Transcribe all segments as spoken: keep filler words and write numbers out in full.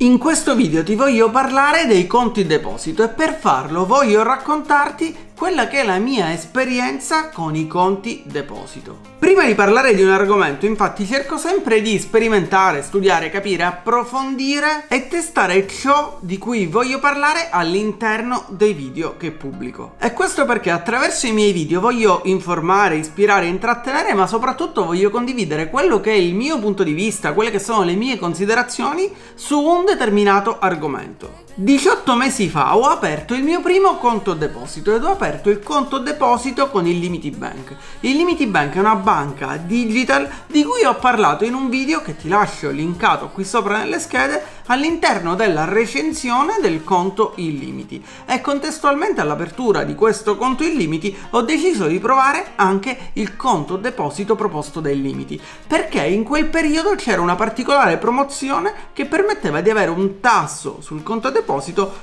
In questo video ti voglio parlare dei conti deposito e per farlo voglio raccontarti quella che è la mia esperienza con i conti deposito. Prima di parlare di un argomento, infatti, cerco sempre di sperimentare, studiare, capire, approfondire e testare ciò di cui voglio parlare all'interno dei video che pubblico. E questo perché attraverso i miei video voglio informare, ispirare, intrattenere, ma soprattutto voglio condividere quello che è il mio punto di vista, quelle che sono le mie considerazioni su un determinato argomento. diciotto mesi fa ho aperto il mio primo conto deposito ed ho aperto il conto deposito con Illimity Bank. Illimity Bank è una banca digital di cui ho parlato in un video che ti lascio linkato qui sopra nelle schede all'interno della recensione del conto Illimity, e contestualmente all'apertura di questo conto Illimity ho deciso di provare anche il conto deposito proposto da Illimity, perché in quel periodo c'era una particolare promozione che permetteva di avere un tasso sul conto deposito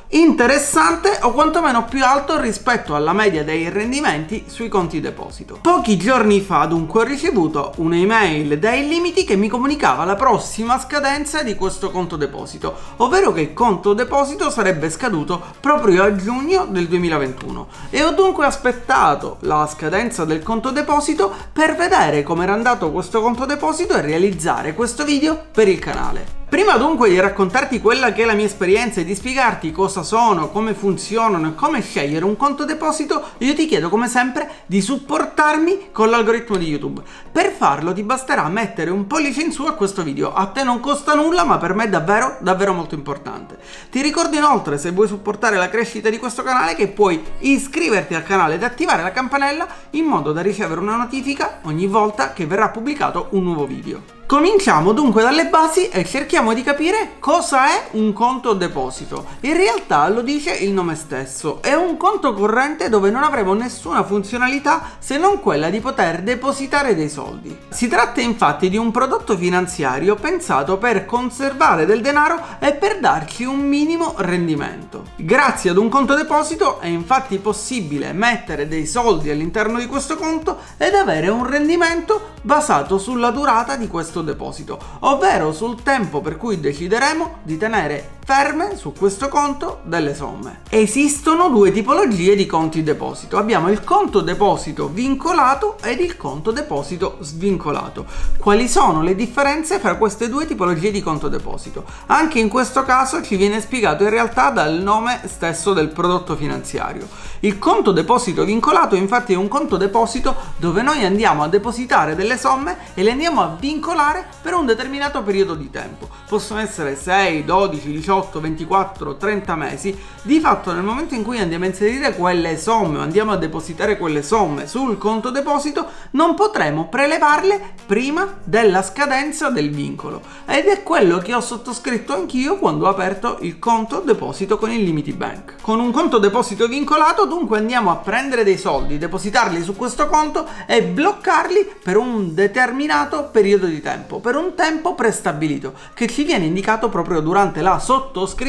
interessante o quantomeno più alto rispetto alla media dei rendimenti sui conti deposito. Pochi giorni fa dunque ho ricevuto un'email da Illimity che mi comunicava la prossima scadenza di questo conto deposito, ovvero che il conto deposito sarebbe scaduto proprio a giugno del duemilaventuno, e ho dunque aspettato la scadenza del conto deposito per vedere come era andato questo conto deposito e realizzare questo video per il canale. Prima dunque di raccontarti quella che è la mia esperienza e di spiegarti cosa sono, come funzionano e come scegliere un conto deposito, io ti chiedo come sempre di supportarmi con l'algoritmo di YouTube. Per farlo ti basterà mettere un pollice in su a questo video, a te non costa nulla ma per me è davvero davvero molto importante. Ti ricordo inoltre, se vuoi supportare la crescita di questo canale, che puoi iscriverti al canale ed attivare la campanella in modo da ricevere una notifica ogni volta che verrà pubblicato un nuovo video. Cominciamo dunque dalle basi e cerchiamo di capire cosa è un conto deposito. In realtà lo dice il nome stesso, è un conto corrente dove non avremo nessuna funzionalità se non quella di poter depositare dei soldi. Si tratta infatti di un prodotto finanziario pensato per conservare del denaro e per darci un minimo rendimento. Grazie ad un conto deposito è infatti possibile mettere dei soldi all'interno di questo conto ed avere un rendimento basato sulla durata di questo deposito, ovvero sul tempo per cui decideremo di tenere ferme su questo conto delle somme. Esistono due tipologie di conti deposito. Abbiamo il conto deposito vincolato ed il conto deposito svincolato. Quali sono le differenze fra queste due tipologie di conto deposito? Anche in questo caso ci viene spiegato in realtà dal nome stesso del prodotto finanziario. Il conto deposito vincolato infatti è un conto deposito dove noi andiamo a depositare delle somme e le andiamo a vincolare per un determinato periodo di tempo. Possono essere sei, dodici, diciotto, ventiquattro, trenta mesi. Di fatto nel momento in cui andiamo a inserire quelle somme o andiamo a depositare quelle somme sul conto deposito non potremo prelevarle prima della scadenza del vincolo, ed è quello che ho sottoscritto anch'io quando ho aperto il conto deposito con Illimity Bank. Con un conto deposito vincolato dunque andiamo a prendere dei soldi, depositarli su questo conto e bloccarli per un determinato periodo di tempo, per un tempo prestabilito che ci viene indicato proprio durante la sottoscrizione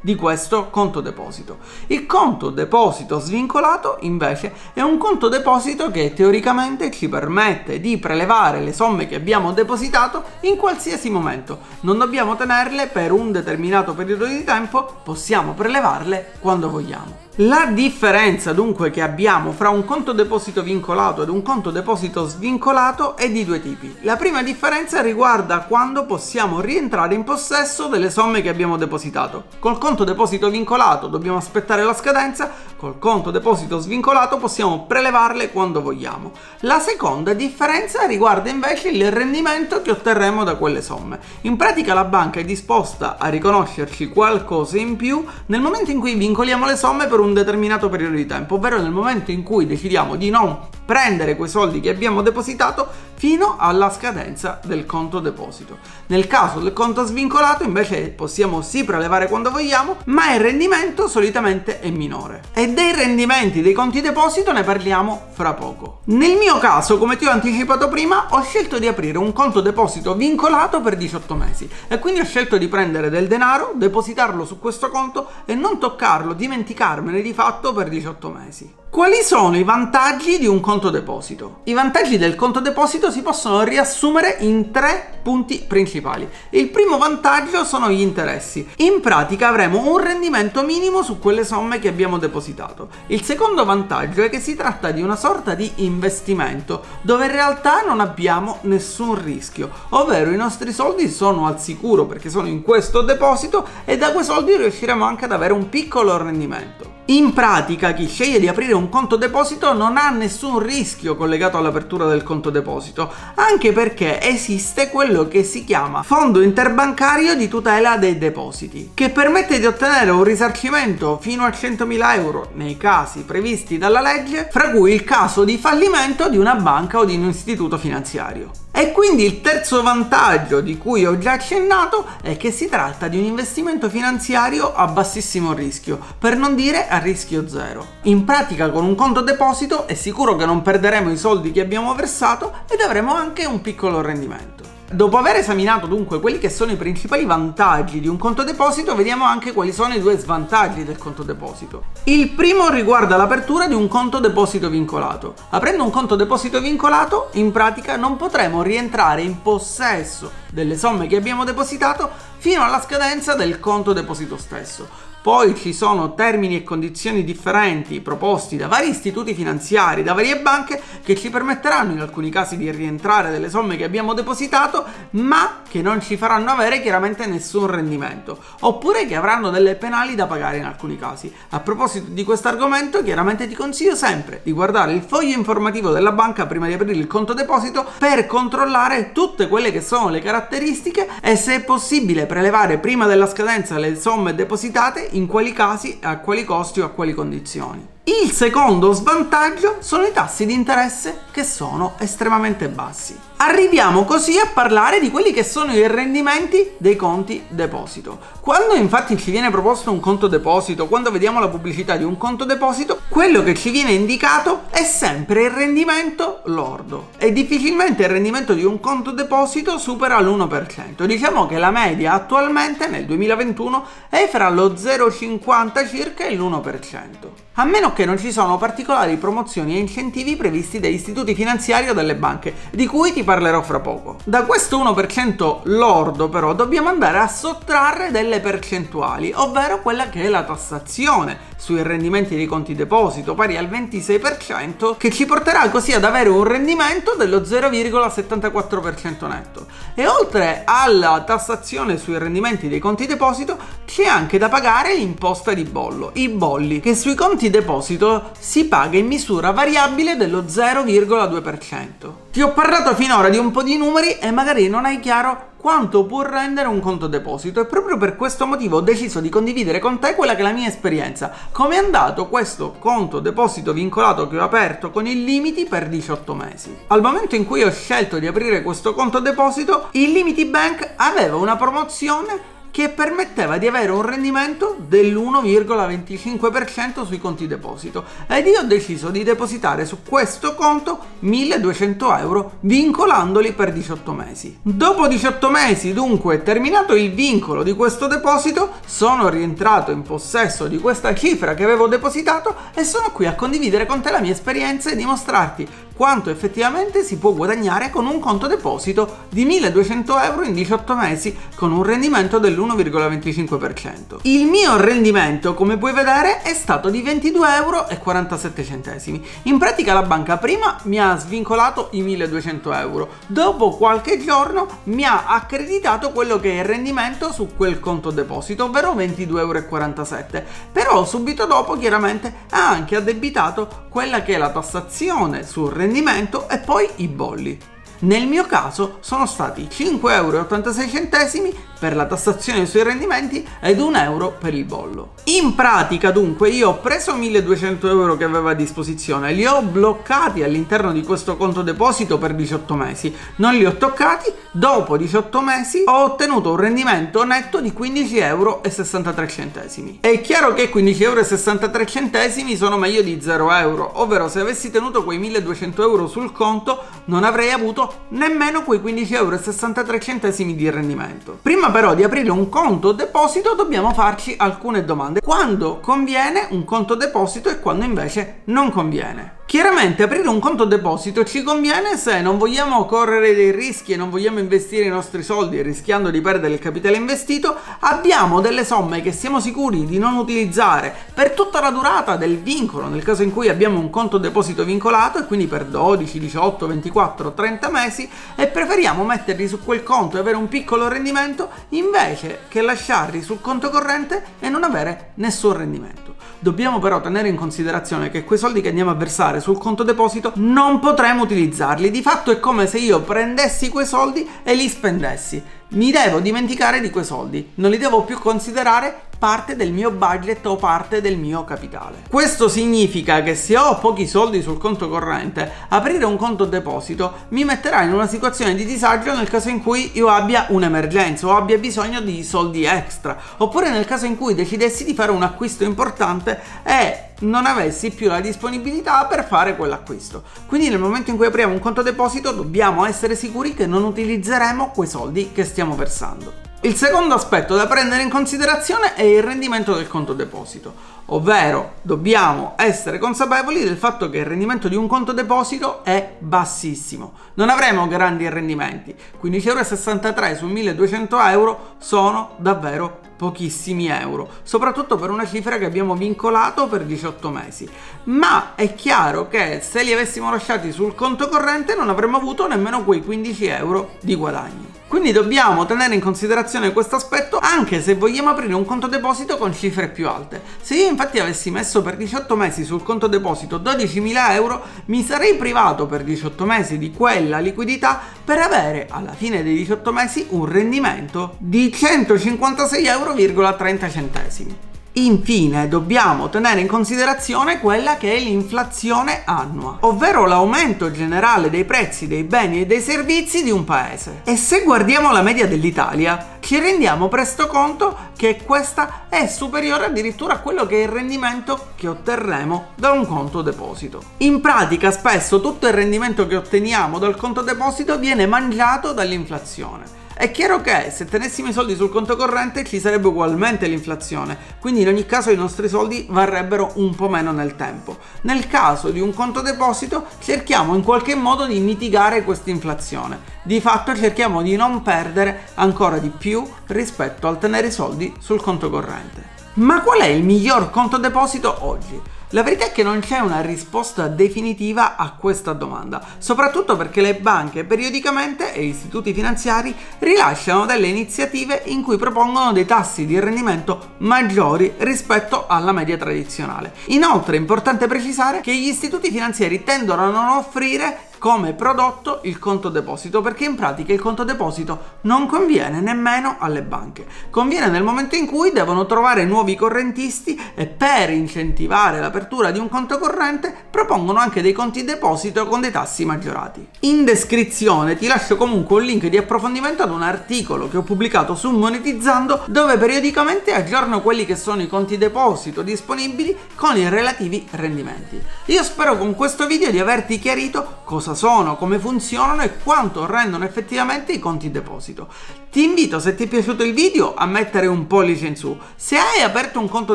di questo conto deposito. Il conto deposito svincolato invece è un conto deposito che teoricamente ci permette di prelevare le somme che abbiamo depositato in qualsiasi momento, non dobbiamo tenerle per un determinato periodo di tempo, possiamo prelevarle quando vogliamo. La differenza dunque che abbiamo fra un conto deposito vincolato ed un conto deposito svincolato è di due tipi. La prima differenza riguarda quando possiamo rientrare in possesso delle somme che abbiamo depositato. Col conto deposito vincolato dobbiamo aspettare la scadenza, col conto deposito svincolato possiamo prelevarle quando vogliamo. La seconda differenza riguarda invece il rendimento che otterremo da quelle somme. In pratica la banca è disposta a riconoscerci qualcosa in più nel momento in cui vincoliamo le somme per un un determinato periodo di tempo, ovvero nel momento in cui decidiamo di non prendere quei soldi che abbiamo depositato fino alla scadenza del conto deposito. Nel caso del conto svincolato invece possiamo sì prelevare quando vogliamo, ma il rendimento solitamente è minore. E dei rendimenti dei conti deposito ne parliamo fra poco. Nel mio caso, come ti ho anticipato prima, ho scelto di aprire un conto deposito vincolato per diciotto mesi e quindi ho scelto di prendere del denaro, depositarlo su questo conto e non toccarlo, dimenticarmene di fatto per diciotto mesi. Quali sono i vantaggi di un conto deposito? I vantaggi del conto deposito si possono riassumere in tre punti principali. Il primo vantaggio sono gli interessi. In pratica avremo un rendimento minimo su quelle somme che abbiamo depositato. Il secondo vantaggio è che si tratta di una sorta di investimento, dove in realtà non abbiamo nessun rischio, ovvero i nostri soldi sono al sicuro perché sono in questo deposito e da quei soldi riusciremo anche ad avere un piccolo rendimento. In pratica chi sceglie di aprire un conto deposito non ha nessun rischio collegato all'apertura del conto deposito, anche perché esiste quello che si chiama Fondo Interbancario di Tutela dei Depositi, che permette di ottenere un risarcimento fino a centomila euro nei casi previsti dalla legge, fra cui il caso di fallimento di una banca o di un istituto finanziario. E quindi il terzo vantaggio di cui ho già accennato è che si tratta di un investimento finanziario a bassissimo rischio, per non dire a rischio zero. In pratica con un conto deposito è sicuro che non perderemo i soldi che abbiamo versato ed avremo anche un piccolo rendimento. Dopo aver esaminato dunque quelli che sono i principali vantaggi di un conto deposito, vediamo anche quali sono i due svantaggi del conto deposito. Il primo riguarda l'apertura di un conto deposito vincolato. Aprendo un conto deposito vincolato, in pratica non potremo rientrare in possesso delle somme che abbiamo depositato fino alla scadenza del conto deposito stesso. Poi ci sono termini e condizioni differenti proposti da vari istituti finanziari, da varie banche, che ci permetteranno in alcuni casi di rientrare delle somme che abbiamo depositato, ma che non ci faranno avere chiaramente nessun rendimento, oppure che avranno delle penali da pagare in alcuni casi. A proposito di questo argomento, chiaramente ti consiglio sempre di guardare il foglio informativo della banca prima di aprire il conto deposito per controllare tutte quelle che sono le caratteristiche e se è possibile prelevare prima della scadenza le somme depositate, in quali casi, a quali costi o a quali condizioni. Il secondo svantaggio sono i tassi di interesse, che sono estremamente bassi. Arriviamo così a parlare di quelli che sono i rendimenti dei conti deposito. Quando infatti ci viene proposto un conto deposito, quando vediamo la pubblicità di un conto deposito, quello che ci viene indicato è sempre il rendimento lordo e difficilmente il rendimento di un conto deposito supera l'uno per cento. Diciamo che la media attualmente nel duemilaventuno è fra lo zero virgola cinquanta circa e l'uno per cento. A meno che non ci sono particolari promozioni e incentivi previsti dagli istituti finanziari o dalle banche, di cui ti parlerò fra poco. Da questo uno per cento lordo però dobbiamo andare a sottrarre delle percentuali, ovvero quella che è la tassazione sui rendimenti dei conti deposito, pari al ventisei per cento, che ci porterà così ad avere un rendimento dello zero virgola settantaquattro per cento netto. E oltre alla tassazione sui rendimenti dei conti deposito c'è anche da pagare l'imposta di bollo, i bolli, che sui conti deposito si paga in misura variabile dello zero virgola due per cento. Ti ho parlato finora di un po' di numeri e magari non hai chiaro quanto può rendere un conto deposito e proprio per questo motivo ho deciso di condividere con te quella che è la mia esperienza, come è andato questo conto deposito vincolato che ho aperto con il Illimity per diciotto mesi. Al momento in cui ho scelto di aprire questo conto deposito, il Illimity Bank aveva una promozione che permetteva di avere un rendimento dell'uno virgola venticinque per cento sui conti deposito ed io ho deciso di depositare su questo conto milleduecento euro vincolandoli per diciotto mesi. Dopo diciotto mesi, dunque, terminato il vincolo di questo deposito, sono rientrato in possesso di questa cifra che avevo depositato e sono qui a condividere con te la mia esperienza e dimostrarti quanto effettivamente si può guadagnare con un conto deposito di milleduecento euro in diciotto mesi con un rendimento dell'uno virgola venticinque per cento. Il mio rendimento, come puoi vedere, è stato di ventidue euro e quarantasette centesimi. In pratica la banca prima mi ha svincolato i milleduecento euro, dopo qualche giorno mi ha accreditato quello che è il rendimento su quel conto deposito, ovvero ventidue euro e quarantasette. Però subito dopo chiaramente ha anche addebitato quella che è la tassazione sul rendimento e poi i bolli. Nel mio caso sono stati cinque euro e ottantasei centesimi per la tassazione sui rendimenti ed un euro per il bollo. In pratica dunque io ho preso milleduecento euro che avevo a disposizione, li ho bloccati all'interno di questo conto deposito per diciotto mesi, non li ho toccati, dopo diciotto mesi ho ottenuto un rendimento netto di quindici euro e sessantatré centesimi. È chiaro che quindici euro e sessantatré centesimi sono meglio di zero euro, ovvero se avessi tenuto quei milleduecento euro sul conto non avrei avuto nemmeno quei quindici euro e sessantatré centesimi di rendimento. Prima prima però di aprire un conto deposito dobbiamo farci alcune domande. Quando conviene un conto deposito e quando invece non conviene? Chiaramente aprire un conto deposito ci conviene se non vogliamo correre dei rischi e non vogliamo investire i nostri soldi rischiando di perdere il capitale investito. Abbiamo delle somme che siamo sicuri di non utilizzare per tutta la durata del vincolo, nel caso in cui abbiamo un conto deposito vincolato, e quindi per dodici, diciotto, ventiquattro, trenta mesi, e preferiamo metterli su quel conto e avere un piccolo rendimento invece che lasciarli sul conto corrente e non avere nessun rendimento. Dobbiamo però tenere in considerazione che quei soldi che andiamo a versare sul conto deposito non potremo utilizzarli. Di fatto è come se io prendessi quei soldi e li spendessi. Mi devo dimenticare di quei soldi, non li devo più considerare parte del mio budget o parte del mio capitale. Questo significa che se ho pochi soldi sul conto corrente, aprire un conto deposito mi metterà in una situazione di disagio nel caso in cui io abbia un'emergenza o abbia bisogno di soldi extra, oppure nel caso in cui decidessi di fare un acquisto importante e non avessi più la disponibilità per fare quell'acquisto. Quindi nel momento in cui apriamo un conto deposito dobbiamo essere sicuri che non utilizzeremo quei soldi che stiamo versando. Il secondo aspetto da prendere in considerazione è il rendimento del conto deposito, ovvero dobbiamo essere consapevoli del fatto che il rendimento di un conto deposito è bassissimo. Non avremo grandi rendimenti, quindici virgola sessantatré euro su milleduecento euro sono davvero pochissimi euro, soprattutto per una cifra che abbiamo vincolato per diciotto mesi, ma è chiaro che se li avessimo lasciati sul conto corrente non avremmo avuto nemmeno quei quindici euro di guadagno. Quindi dobbiamo tenere in considerazione questo aspetto anche se vogliamo aprire un conto deposito con cifre più alte. Se io infatti avessi messo per diciotto mesi sul conto deposito dodicimila euro, mi sarei privato per diciotto mesi di quella liquidità per avere alla fine dei diciotto mesi un rendimento di centocinquantasei virgola trenta euro. Infine dobbiamo tenere in considerazione quella che è l'inflazione annua, ovvero l'aumento generale dei prezzi dei beni e dei servizi di un paese. E se guardiamo la media dell'Italia ci rendiamo presto conto che questa è superiore addirittura a quello che è il rendimento che otterremo da un conto deposito. In pratica spesso tutto il rendimento che otteniamo dal conto deposito viene mangiato dall'inflazione. È chiaro che se tenessimo i soldi sul conto corrente ci sarebbe ugualmente l'inflazione, quindi in ogni caso i nostri soldi varrebbero un po' meno nel tempo. Nel caso di un conto deposito cerchiamo in qualche modo di mitigare questa inflazione. Di fatto cerchiamo di non perdere ancora di più rispetto al tenere i soldi sul conto corrente. Ma qual è il miglior conto deposito oggi? La verità è che non c'è una risposta definitiva a questa domanda, soprattutto perché le banche periodicamente e gli istituti finanziari rilasciano delle iniziative in cui propongono dei tassi di rendimento maggiori rispetto alla media tradizionale. Inoltre è importante precisare che gli istituti finanziari tendono a non offrire come prodotto il conto deposito, perché in pratica il conto deposito non conviene nemmeno alle banche. Conviene nel momento in cui devono trovare nuovi correntisti e per incentivare l'apertura di un conto corrente propongono anche dei conti deposito con dei tassi maggiorati. In descrizione ti lascio comunque un link di approfondimento ad un articolo che ho pubblicato su Monetizzando, dove periodicamente aggiorno quelli che sono i conti deposito disponibili con i relativi rendimenti. Io spero con questo video di averti chiarito cosa sono, come funzionano e quanto rendono effettivamente i conti deposito. Ti invito, se ti è piaciuto il video, a mettere un pollice in su. Se hai aperto un conto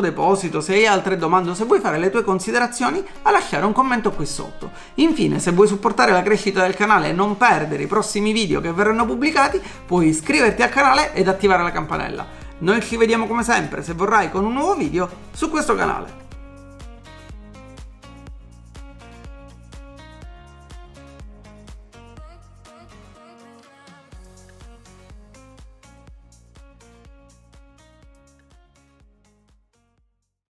deposito, se hai altre domande o se vuoi fare le tue considerazioni, a lasciare un commento qui sotto. Infine, se vuoi supportare la crescita del canale e non perdere i prossimi video che verranno pubblicati, puoi iscriverti al canale ed attivare la campanella. Noi ci vediamo come sempre, se vorrai, con un nuovo video su questo canale.